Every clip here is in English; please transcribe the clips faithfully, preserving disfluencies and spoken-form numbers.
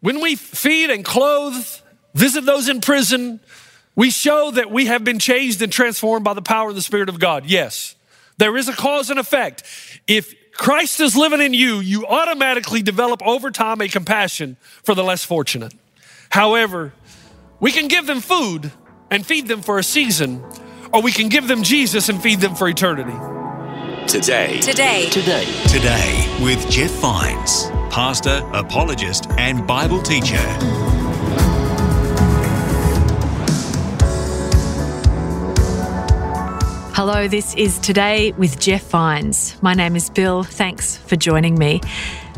When we feed and clothe, visit those in prison, we show that we have been changed and transformed by the power of the Spirit of God. Yes, there is a cause and effect. If Christ is living in you, you automatically develop over time a compassion for the less fortunate. However, we can give them food and feed them for a season, or we can give them Jesus and feed them for eternity. Today. Today. Today. Today with Jeff Vines, pastor, apologist, and Bible teacher. Hello, this is Today with Jeff Vines. My name is Bill. Thanks for joining me.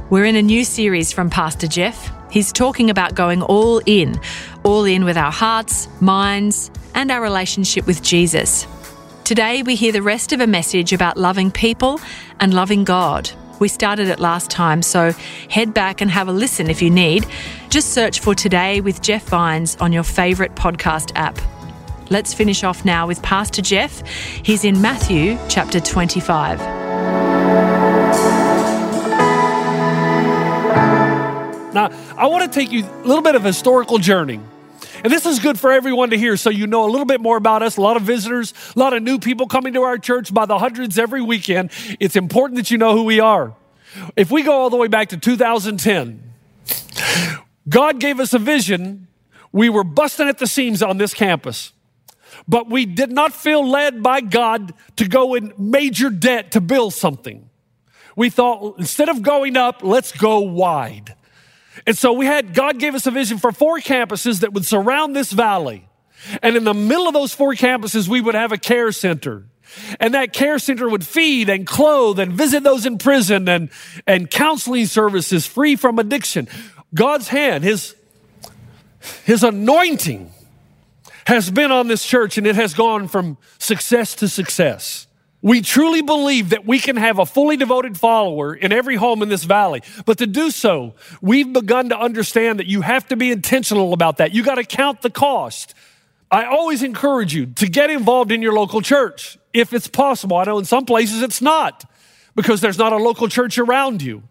We're in a new series from Pastor Jeff. He's talking about going all in, all in with our hearts, minds, and our relationship with Jesus. Today, we hear the rest of a message about loving people and loving God. We started it last time, so head back and have a listen if you need. Just search for Today with Jeff Vines on your favourite podcast app. Let's finish off now with Pastor Jeff. He's in Matthew chapter twenty-five. Now, I want to take you a little bit of a historical journey. And this is good for everyone to hear, so you know a little bit more about us. A lot of visitors, a lot of new people coming to our church by the hundreds every weekend. It's important that you know who we are. If we go all the way back to two thousand ten, God gave us a vision. We were busting at the seams on this campus, but we did not feel led by God to go in major debt to build something. We thought, instead of going up, let's go wide. And so we had, God gave us a vision for four campuses that would surround this valley. And in the middle of those four campuses, we would have a care center. And that care center would feed and clothe and visit those in prison and, and counseling services free from addiction. God's hand, his, his anointing has been on this church, and it has gone from success to success. We truly believe that we can have a fully devoted follower in every home in this valley. But to do so, we've begun to understand that you have to be intentional about that. You got to count the cost. I always encourage you to get involved in your local church if it's possible. I know in some places it's not, because there's not a local church around you.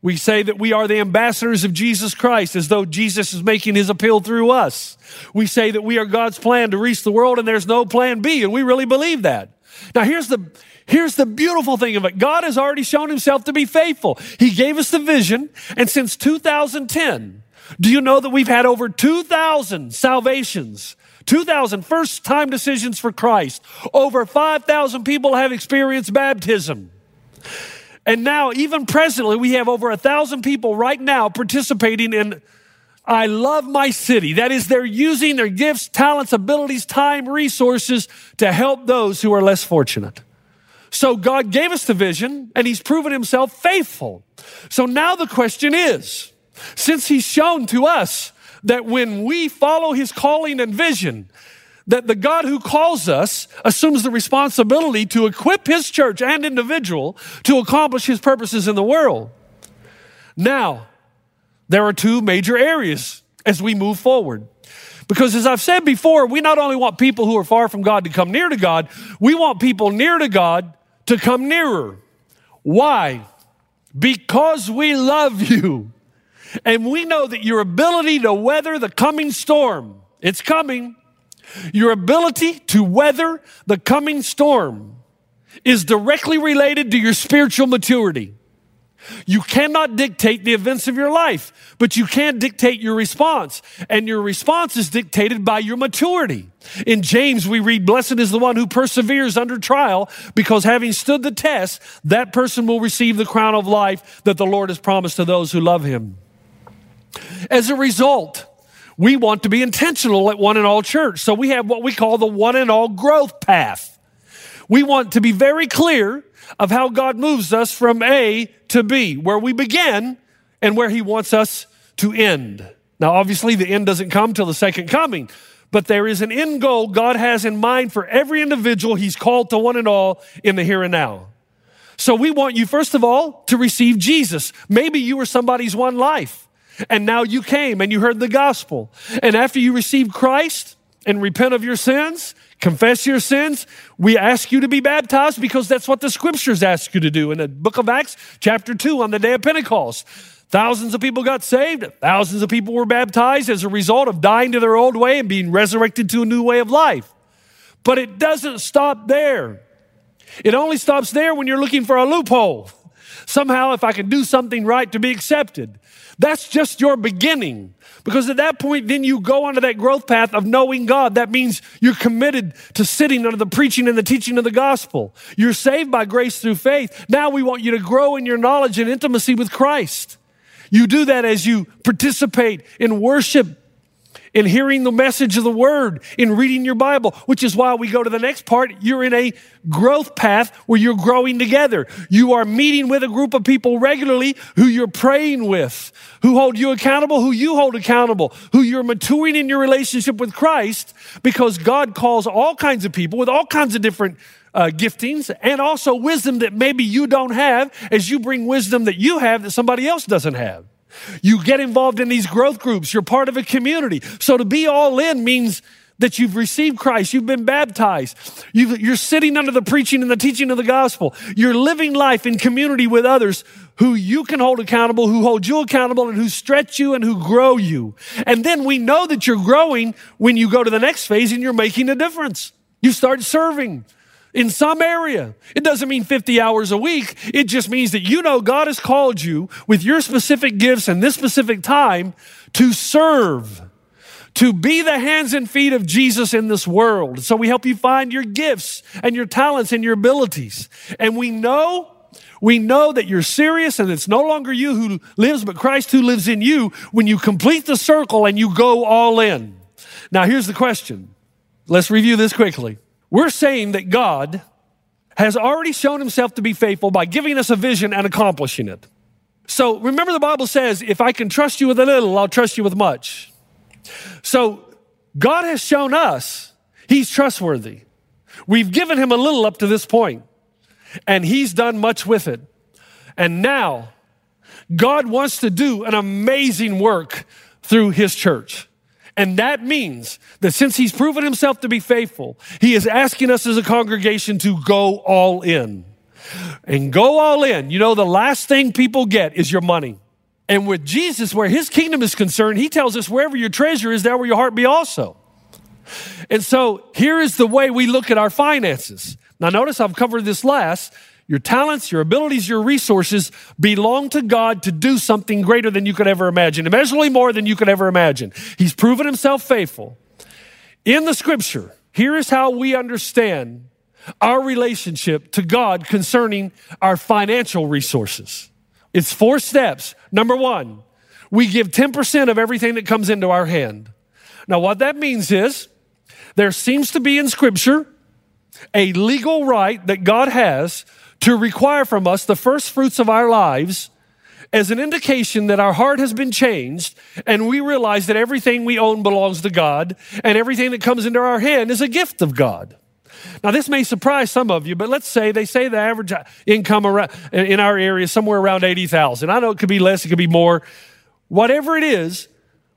We say that we are the ambassadors of Jesus Christ, as though Jesus is making his appeal through us. We say that we are God's plan to reach the world, and there's no plan B, and we really believe that. Now, here's the, here's the beautiful thing of it. God has already shown himself to be faithful. He gave us the vision, and since two thousand ten, do you know that we've had over two thousand salvations, two thousand first-time decisions for Christ, over five thousand people have experienced baptism. And now, even presently, we have over one thousand people right now participating in I love my city. That is, they're using their gifts, talents, abilities, time, resources to help those who are less fortunate. So God gave us the vision, and he's proven himself faithful. So now the question is, since he's shown to us that when we follow his calling and vision, that the God who calls us assumes the responsibility to equip his church and individual to accomplish his purposes in the world. Now, there are two major areas as we move forward. Because as I've said before, we not only want people who are far from God to come near to God, we want people near to God to come nearer. Why? Because we love you. And we know that your ability to weather the coming storm, it's coming. Your ability to weather the coming storm is directly related to your spiritual maturity. You cannot dictate the events of your life, but you can dictate your response, and your response is dictated by your maturity. In James, we read, "Blessed is the one who perseveres under trial, because having stood the test, that person will receive the crown of life that the Lord has promised to those who love him." As a result, we want to be intentional at One and All Church, so we have what we call the One and All growth path. We want to be very clear of how God moves us from A to B, where we begin and where he wants us to end. Now, obviously, the end doesn't come till the second coming, but there is an end goal God has in mind for every individual he's called to one and all in the here and now. So we want you, first of all, to receive Jesus. Maybe you were somebody's one life, and now you came and you heard the gospel. And after you receive Christ and repent of your sins, confess your sins, we ask you to be baptized because that's what the scriptures ask you to do. In the book of Acts, chapter two, on the day of Pentecost, thousands of people got saved. Thousands of people were baptized as a result of dying to their old way and being resurrected to a new way of life. But it doesn't stop there. It only stops there when you're looking for a loophole. Somehow, if I can do something right to be accepted. That's just your beginning. Because at that point, then you go onto that growth path of knowing God. That means you're committed to sitting under the preaching and the teaching of the gospel. You're saved by grace through faith. Now we want you to grow in your knowledge and intimacy with Christ. You do that as you participate in worship, in hearing the message of the word, in reading your Bible, which is why we go to the next part. You're in a growth path where you're growing together. You are meeting with a group of people regularly who you're praying with, who hold you accountable, who you hold accountable, who you're maturing in your relationship with Christ, because God calls all kinds of people with all kinds of different Uh, giftings, and also wisdom that maybe you don't have, as you bring wisdom that you have that somebody else doesn't have. You get involved in these growth groups. You're part of a community. So to be all in means that you've received Christ. You've been baptized. You've, you're sitting under the preaching and the teaching of the gospel. You're living life in community with others who you can hold accountable, who hold you accountable, and who stretch you and who grow you. And then we know that you're growing when you go to the next phase and you're making a difference. You start serving in some area. It doesn't mean fifty hours a week. It just means that you know God has called you with your specific gifts and this specific time to serve, to be the hands and feet of Jesus in this world. So we help you find your gifts and your talents and your abilities. And we know, we know that you're serious and it's no longer you who lives, but Christ who lives in you when you complete the circle and you go all in. Now, here's the question. Let's review this quickly. We're saying that God has already shown himself to be faithful by giving us a vision and accomplishing it. So remember, the Bible says, if I can trust you with a little, I'll trust you with much. So God has shown us he's trustworthy. We've given him a little up to this point, and he's done much with it. And now God wants to do an amazing work through his church. And that means that since he's proven himself to be faithful, he is asking us as a congregation to go all in. And go all in. You know, the last thing people get is your money. And with Jesus, where his kingdom is concerned, he tells us wherever your treasure is, there will your heart be also. And so here is the way we look at our finances. Now notice I've covered this last. Your talents, your abilities, your resources belong to God to do something greater than you could ever imagine, immeasurably more than you could ever imagine. He's proven himself faithful. In the scripture, here is how we understand our relationship to God concerning our financial resources. It's four steps. Number one, we give ten percent of everything that comes into our hand. Now, what that means is there seems to be in scripture a legal right that God has to require from us the first fruits of our lives as an indication that our heart has been changed and we realize that everything we own belongs to God and everything that comes into our hand is a gift of God. Now, this may surprise some of you, but let's say they say the average income around, in our area is somewhere around eighty thousand. I know it could be less, it could be more. Whatever it is,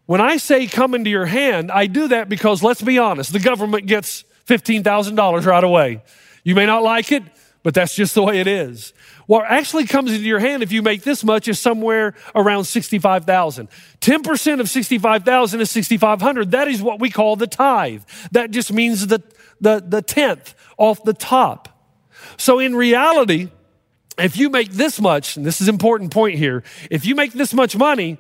when I say come into your hand, I do that because, let's be honest, the government gets fifteen thousand dollars right away. You may not like it, but that's just the way it is. What actually comes into your hand if you make this much is somewhere around sixty-five thousand. ten percent of sixty-five thousand is sixty-five hundred. That is what we call the tithe. That just means the, the, the tenth off the top. So in reality, if you make this much, and this is an important point here, if you make this much money,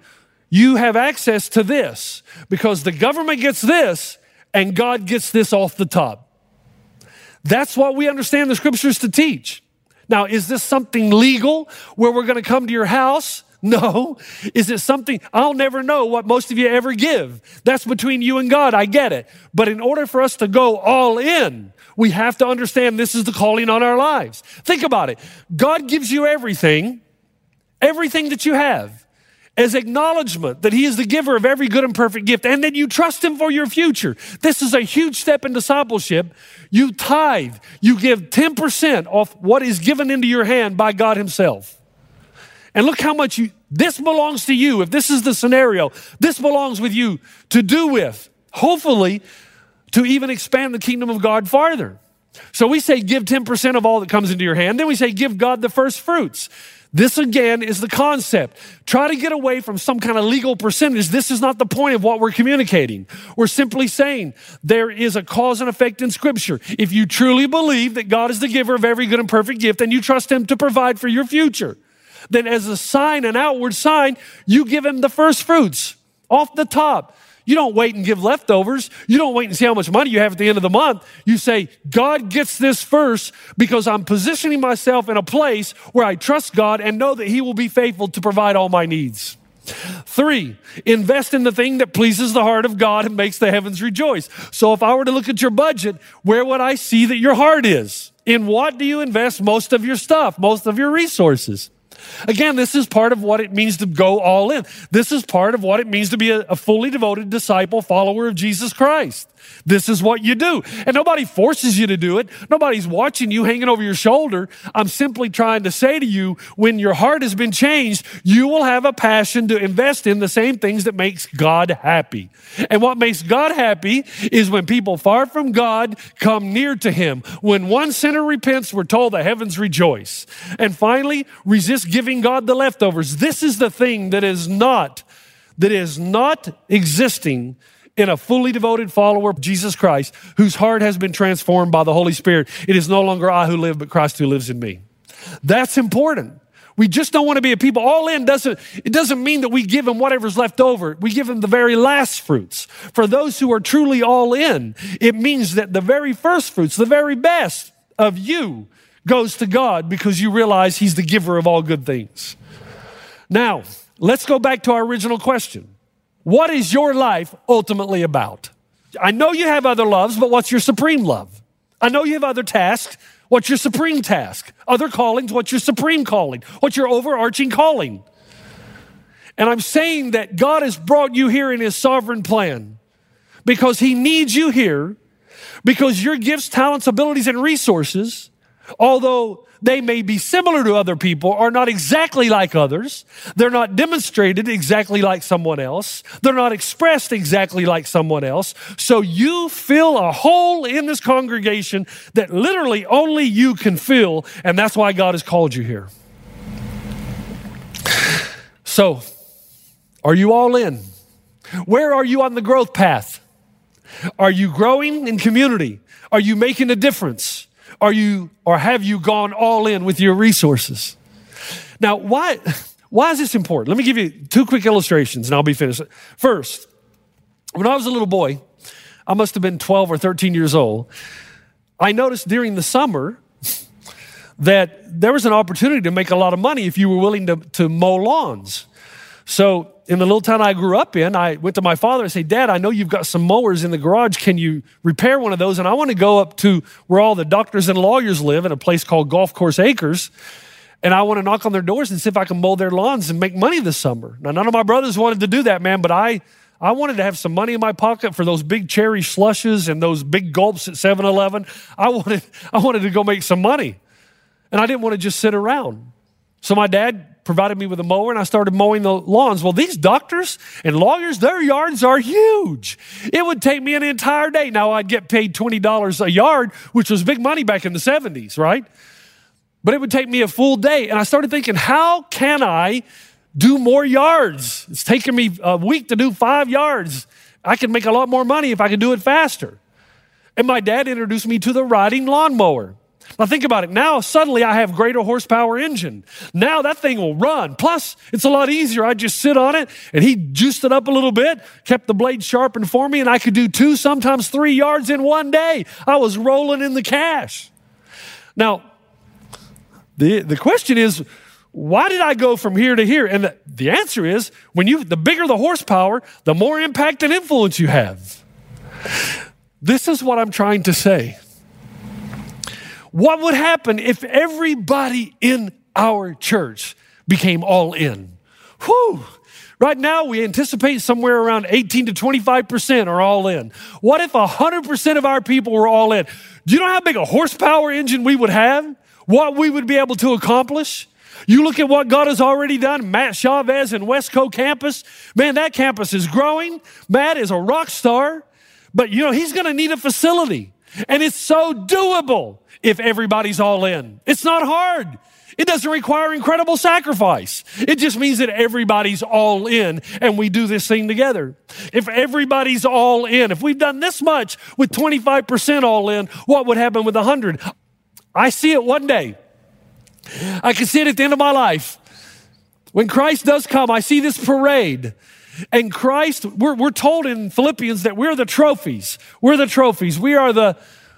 you have access to this because the government gets this and God gets this off the top. That's what we understand the scriptures to teach. Now, is this something legal where we're going to come to your house? No. Is it something? I'll never know what most of you ever give. That's between you and God. I get it. But in order for us to go all in, we have to understand this is the calling on our lives. Think about it. God gives you everything, everything that you have. as acknowledgement that he is the giver of every good and perfect gift, and that you trust him for your future. This is a huge step in discipleship. You tithe. You give ten percent off what is given into your hand by God himself. And look how much you, this belongs to you. If this is the scenario, this belongs with you to do with, hopefully, to even expand the kingdom of God farther. So we say give ten percent of all that comes into your hand. Then we say give God the first fruits. This again is the concept. Try to get away from some kind of legal percentage. This is not the point of what we're communicating. We're simply saying there is a cause and effect in Scripture. If you truly believe that God is the giver of every good and perfect gift and you trust him to provide for your future, then as a sign, an outward sign, you give him the first fruits off the top. You don't wait and give leftovers. You don't wait and see how much money you have at the end of the month. You say, God gets this first because I'm positioning myself in a place where I trust God and know that he will be faithful to provide all my needs. Three, invest in the thing that pleases the heart of God and makes the heavens rejoice. So if I were to look at your budget, where would I see that your heart is? In what do you invest most of your stuff, most of your resources? Again, this is part of what it means to go all in. This is part of what it means to be a, a fully devoted disciple, follower of Jesus Christ. This is what you do. And nobody forces you to do it. Nobody's watching you hanging over your shoulder. I'm simply trying to say to you, when your heart has been changed, you will have a passion to invest in the same things that makes God happy. And what makes God happy is when people far from God come near to him. When one sinner repents, we're told the heavens rejoice. And finally, resist giving God the leftovers. This is the thing that is not, that is not existing in a fully devoted follower of Jesus Christ, whose heart has been transformed by the Holy Spirit. It is no longer I who live, but Christ who lives in me. That's important. We just don't want to be a people. All in doesn't, it doesn't mean that we give him whatever's left over. We give him the very last fruits. For those who are truly all in, it means that the very first fruits, the very best of you goes to God because you realize he's the giver of all good things. Now, let's go back to our original question. What is your life ultimately about? I know you have other loves, but what's your supreme love? I know you have other tasks. What's your supreme task? Other callings, what's your supreme calling? What's your overarching calling? And I'm saying that God has brought you here in his sovereign plan because he needs you here, because your gifts, talents, abilities, and resources, although they may be similar to other people, are not exactly like others. They're not demonstrated exactly like someone else. They're not expressed exactly like someone else. So you fill a hole in this congregation that literally only you can fill, and that's why God has called you here. So, are you all in? Where are you on the growth path? Are you growing in community? Are you making a difference? Are you, or have you gone all in with your resources? Now, why, why is this important? Let me give you two quick illustrations and I'll be finished. First, when I was a little boy, I must have been twelve or thirteen years old. I noticed during the summer that there was an opportunity to make a lot of money if you were willing to, to mow lawns. So in the little town I grew up in, I went to my father and said, Dad, I know you've got some mowers in the garage. Can you repair one of those? And I want to go up to where all the doctors and lawyers live in a place called Golf Course Acres. And I want to knock on their doors and see if I can mow their lawns and make money this summer. Now, none of my brothers wanted to do that, man, but I, I wanted to have some money in my pocket for those big cherry slushes and those big gulps at seven eleven. I wanted, I wanted to go make some money. And I didn't want to just sit around. So my dad provided me with a mower, and I started mowing the lawns. Well, these doctors and lawyers, their yards are huge. It would take me an entire day. Now, I'd get paid twenty dollars a yard, which was big money back in the seventies, right? But it would take me a full day, and I started thinking, how can I do more yards? It's taken me a week to do five yards. I could make a lot more money if I could do it faster. And my dad introduced me to the riding lawnmower. Now think about it. Now suddenly I have greater horsepower engine. Now that thing will run. Plus, it's a lot easier. I just sit on it, and he juiced it up a little bit, kept the blade sharpened for me, and I could do two, sometimes three yards in one day. I was rolling in the cash. Now, the, the question is, why did I go from here to here? And the, the answer is, when you the bigger the horsepower, the more impact and influence you have. This is what I'm trying to say. What would happen if everybody in our church became all in? Whew, Right now, we anticipate somewhere around eighteen to twenty-five percent are all in. What if one hundred percent of our people were all in? Do you know how big a horsepower engine we would have? What we would be able to accomplish? You look at what God has already done, Matt Chavez and West Coast campus. Man, that campus is growing. Matt is a rock star, but you know, he's gonna need a facility. And it's so doable if everybody's all in. It's not hard. It doesn't require incredible sacrifice. It just means that everybody's all in and we do this thing together. If everybody's all in, if we've done this much with twenty-five percent all in, what would happen with one hundred? I see it one day. I can see it at the end of my life. When Christ does come, I see this parade. And Christ, we're, we're told in Philippians that we're the trophies. We're the trophies. We are the,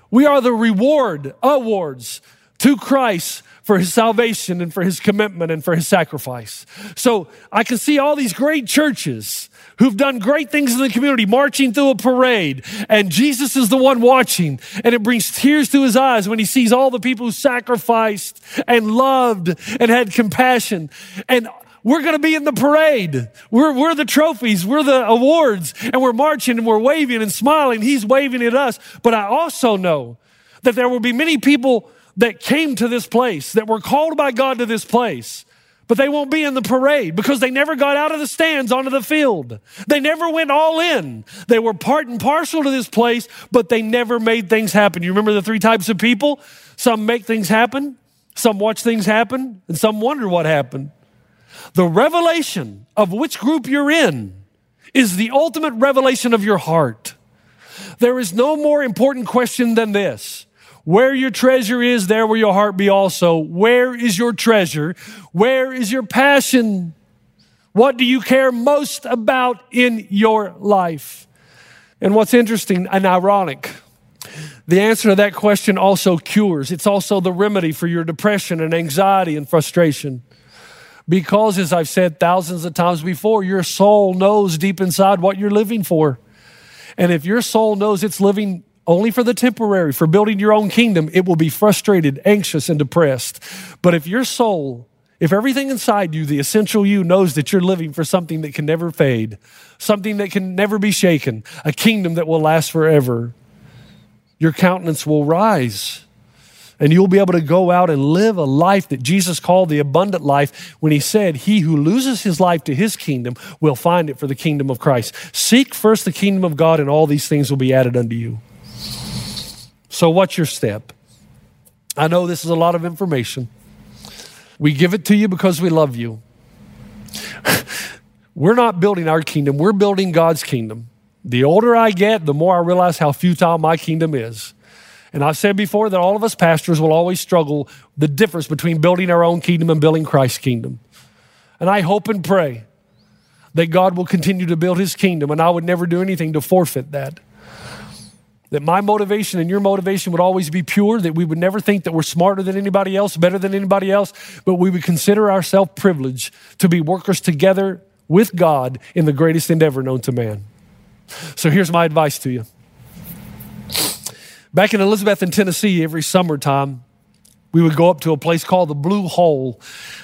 we are the reward awards to Christ for his salvation and for his commitment and for his sacrifice. So I can see all these great churches who've done great things in the community marching through a parade, and Jesus is the one watching, and it brings tears to his eyes when he sees all the people who sacrificed and loved and had compassion. And we're gonna be in the parade. We're, we're the trophies, we're the awards, and we're marching and we're waving and smiling. He's waving at us. But I also know that there will be many people that came to this place, that were called by God to this place, but they won't be in the parade because they never got out of the stands onto the field. They never went all in. They were part and parcel to this place, but they never made things happen. You remember the three types of people? Some make things happen, some watch things happen, and some wonder what happened. The revelation of which group you're in is the ultimate revelation of your heart. There is no more important question than this. Where your treasure is, there will your heart be also. Where is your treasure? Where is your passion? What do you care most about in your life? And what's interesting and ironic, the answer to that question also cures. It's also the remedy for your depression and anxiety and frustration. Because, as I've said thousands of times before, your soul knows deep inside what you're living for. And if your soul knows it's living only for the temporary, for building your own kingdom, it will be frustrated, anxious, and depressed. But if your soul, if everything inside you, the essential you, knows that you're living for something that can never fade, something that can never be shaken, a kingdom that will last forever, your countenance will rise. And you'll be able to go out and live a life that Jesus called the abundant life when he said, he who loses his life to his kingdom will find it for the kingdom of Christ. Seek first the kingdom of God and all these things will be added unto you. So what's your step? I know this is a lot of information. We give it to you because we love you. We're not building our kingdom. We're building God's kingdom. The older I get, the more I realize how futile my kingdom is. And I've said before that all of us pastors will always struggle the difference between building our own kingdom and building Christ's kingdom. And I hope and pray that God will continue to build his kingdom, and I would never do anything to forfeit that. That my motivation and your motivation would always be pure, that we would never think that we're smarter than anybody else, better than anybody else, but we would consider ourselves privileged to be workers together with God in the greatest endeavor known to man. So here's my advice to you. Back in Elizabethton, Tennessee, every summertime, we would go up to a place called the Blue Hole.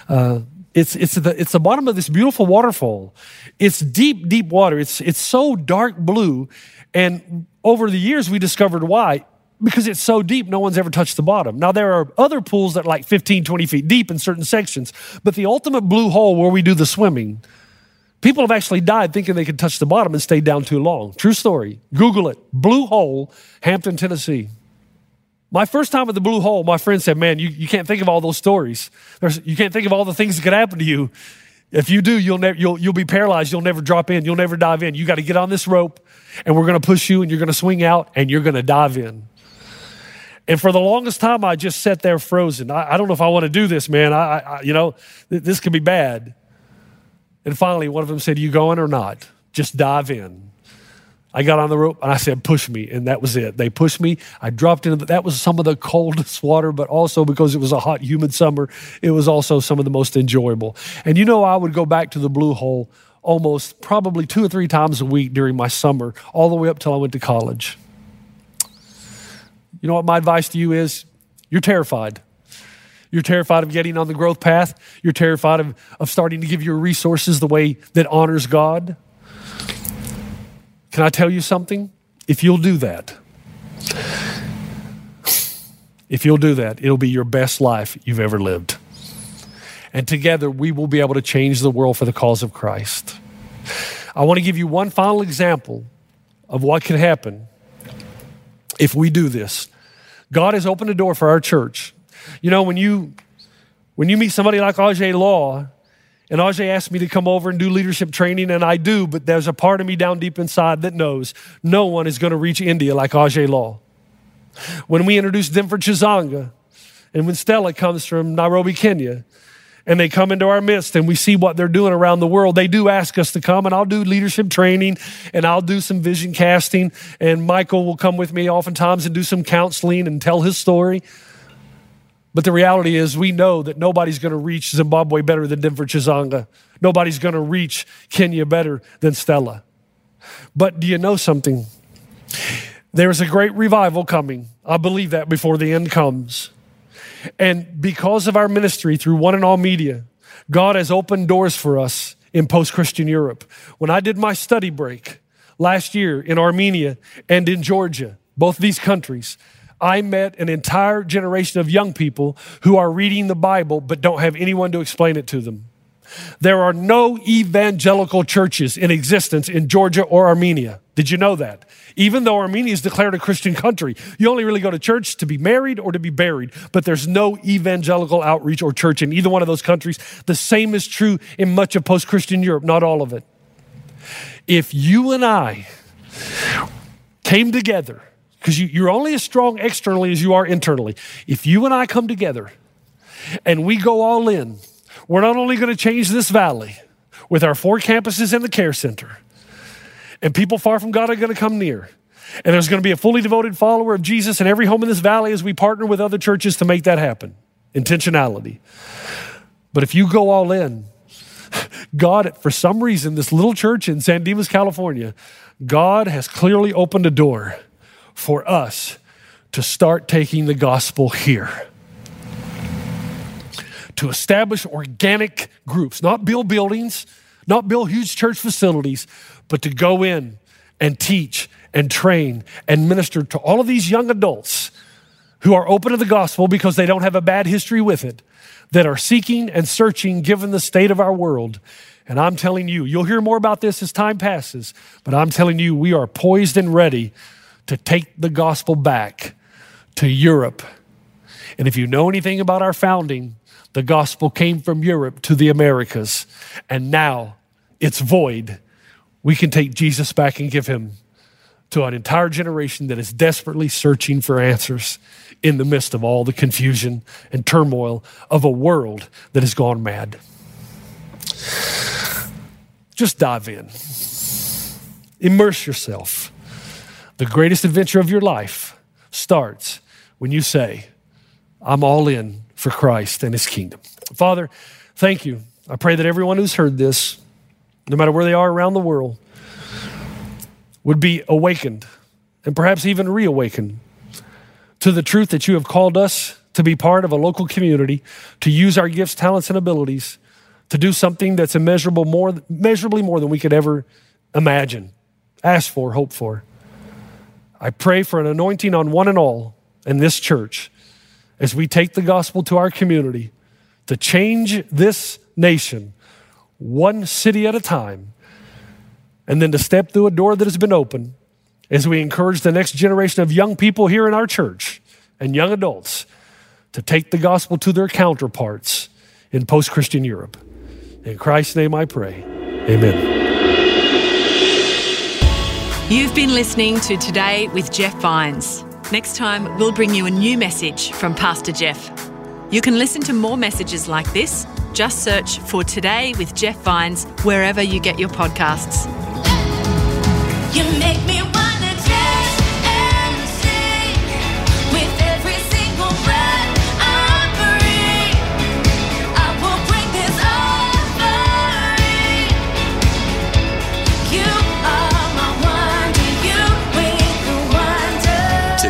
Uh, It's it's the it's the bottom of this beautiful waterfall. It's deep, deep water. It's it's so dark blue. And over the years, we discovered why. Because it's so deep, no one's ever touched the bottom. Now, there are other pools that are like fifteen, twenty feet deep in certain sections. But the ultimate Blue Hole where we do the swimming, people have actually died thinking they could touch the bottom and stayed down too long. True story. Google it. Blue Hole, Hampton, Tennessee. My first time at the Blue Hole, my friend said, man, you, you can't think of all those stories. There's, you can't think of all the things that could happen to you. If you do, you'll, never, you'll, you'll be paralyzed. You'll never drop in. You'll never dive in. You got to get on this rope, and we're going to push you, and you're going to swing out, and you're going to dive in. And for the longest time, I just sat there frozen. I, I don't know if I want to do this, man. I, I, you know, th- this could be bad. And finally, one of them said, you going or not? Just dive in. I got on the rope and I said, push me. And that was it. They pushed me. I dropped into the, that was some of the coldest water, but also because it was a hot, humid summer, it was also some of the most enjoyable. And you know, I would go back to the Blue Hole almost probably two or three times a week during my summer, all the way up till I went to college. You know what my advice to you is? You're terrified. You're terrified of getting on the growth path. You're terrified of, of starting to give your resources the way that honors God. Can I tell you something? If you'll do that, if you'll do that, it'll be your best life you've ever lived. And together we will be able to change the world for the cause of Christ. I want to give you one final example of what can happen if we do this. God has opened a door for our church. You know, when you when you meet somebody like Ajay Law, and Ajay asked me to come over and do leadership training, and I do, but there's a part of me down deep inside that knows no one is going to reach India like Ajay Law. When we introduce Denford Chizanga, and when Stella comes from Nairobi, Kenya, and they come into our midst and we see what they're doing around the world, they do ask us to come, and I'll do leadership training and I'll do some vision casting, and Michael will come with me oftentimes and do some counseling and tell his story. But the reality is we know that nobody's going to reach Zimbabwe better than Denford Chizanga. Nobody's going to reach Kenya better than Stella. But do you know something? There is a great revival coming. I believe that before the end comes. And because of our ministry through One and All Media, God has opened doors for us in post-Christian Europe. When I did my study break last year in Armenia and in Georgia, both these countries, I met an entire generation of young people who are reading the Bible but don't have anyone to explain it to them. There are no evangelical churches in existence in Georgia or Armenia. Did you know that? Even though Armenia is declared a Christian country, you only really go to church to be married or to be buried, but there's no evangelical outreach or church in either one of those countries. The same is true in much of post-Christian Europe, not all of it. If you and I came together, because you, you're only as strong externally as you are internally, if you and I come together and we go all in, we're not only going to change this valley with our four campuses and the care center, and people far from God are going to come near, and there's going to be a fully devoted follower of Jesus in every home in this valley as we partner with other churches to make that happen. Intentionality. But if you go all in, God, for some reason, this little church in San Dimas, California, God has clearly opened a door for us to start taking the gospel here. To establish organic groups, not build buildings, not build huge church facilities, but to go in and teach and train and minister to all of these young adults who are open to the gospel because they don't have a bad history with it, that are seeking and searching given the state of our world. And I'm telling you, you'll hear more about this as time passes, but I'm telling you, we are poised and ready to take the gospel back to Europe. And if you know anything about our founding, the gospel came from Europe to the Americas, and now it's void. We can take Jesus back and give him to an entire generation that is desperately searching for answers in the midst of all the confusion and turmoil of a world that has gone mad. Just dive in. Immerse yourself. The greatest adventure of your life starts when you say, I'm all in for Christ and his kingdom. Father, thank you. I pray that everyone who's heard this, no matter where they are around the world, would be awakened and perhaps even reawakened to the truth that you have called us to be part of a local community, to use our gifts, talents, and abilities to do something that's immeasurable more, measurably more than we could ever imagine, ask for, hope for. I pray for an anointing on one and all in this church as we take the gospel to our community to change this nation one city at a time, and then to step through a door that has been opened as we encourage the next generation of young people here in our church and young adults to take the gospel to their counterparts in post-Christian Europe. In Christ's name I pray, amen. You've been listening to Today with Jeff Vines. Next time, we'll bring you a new message from Pastor Jeff. You can listen to more messages like this. Just search for Today with Jeff Vines wherever you get your podcasts. You make me want to dance and sing with every single breath I breathe. I will bring this offering. You are my wonder. You make the wonder.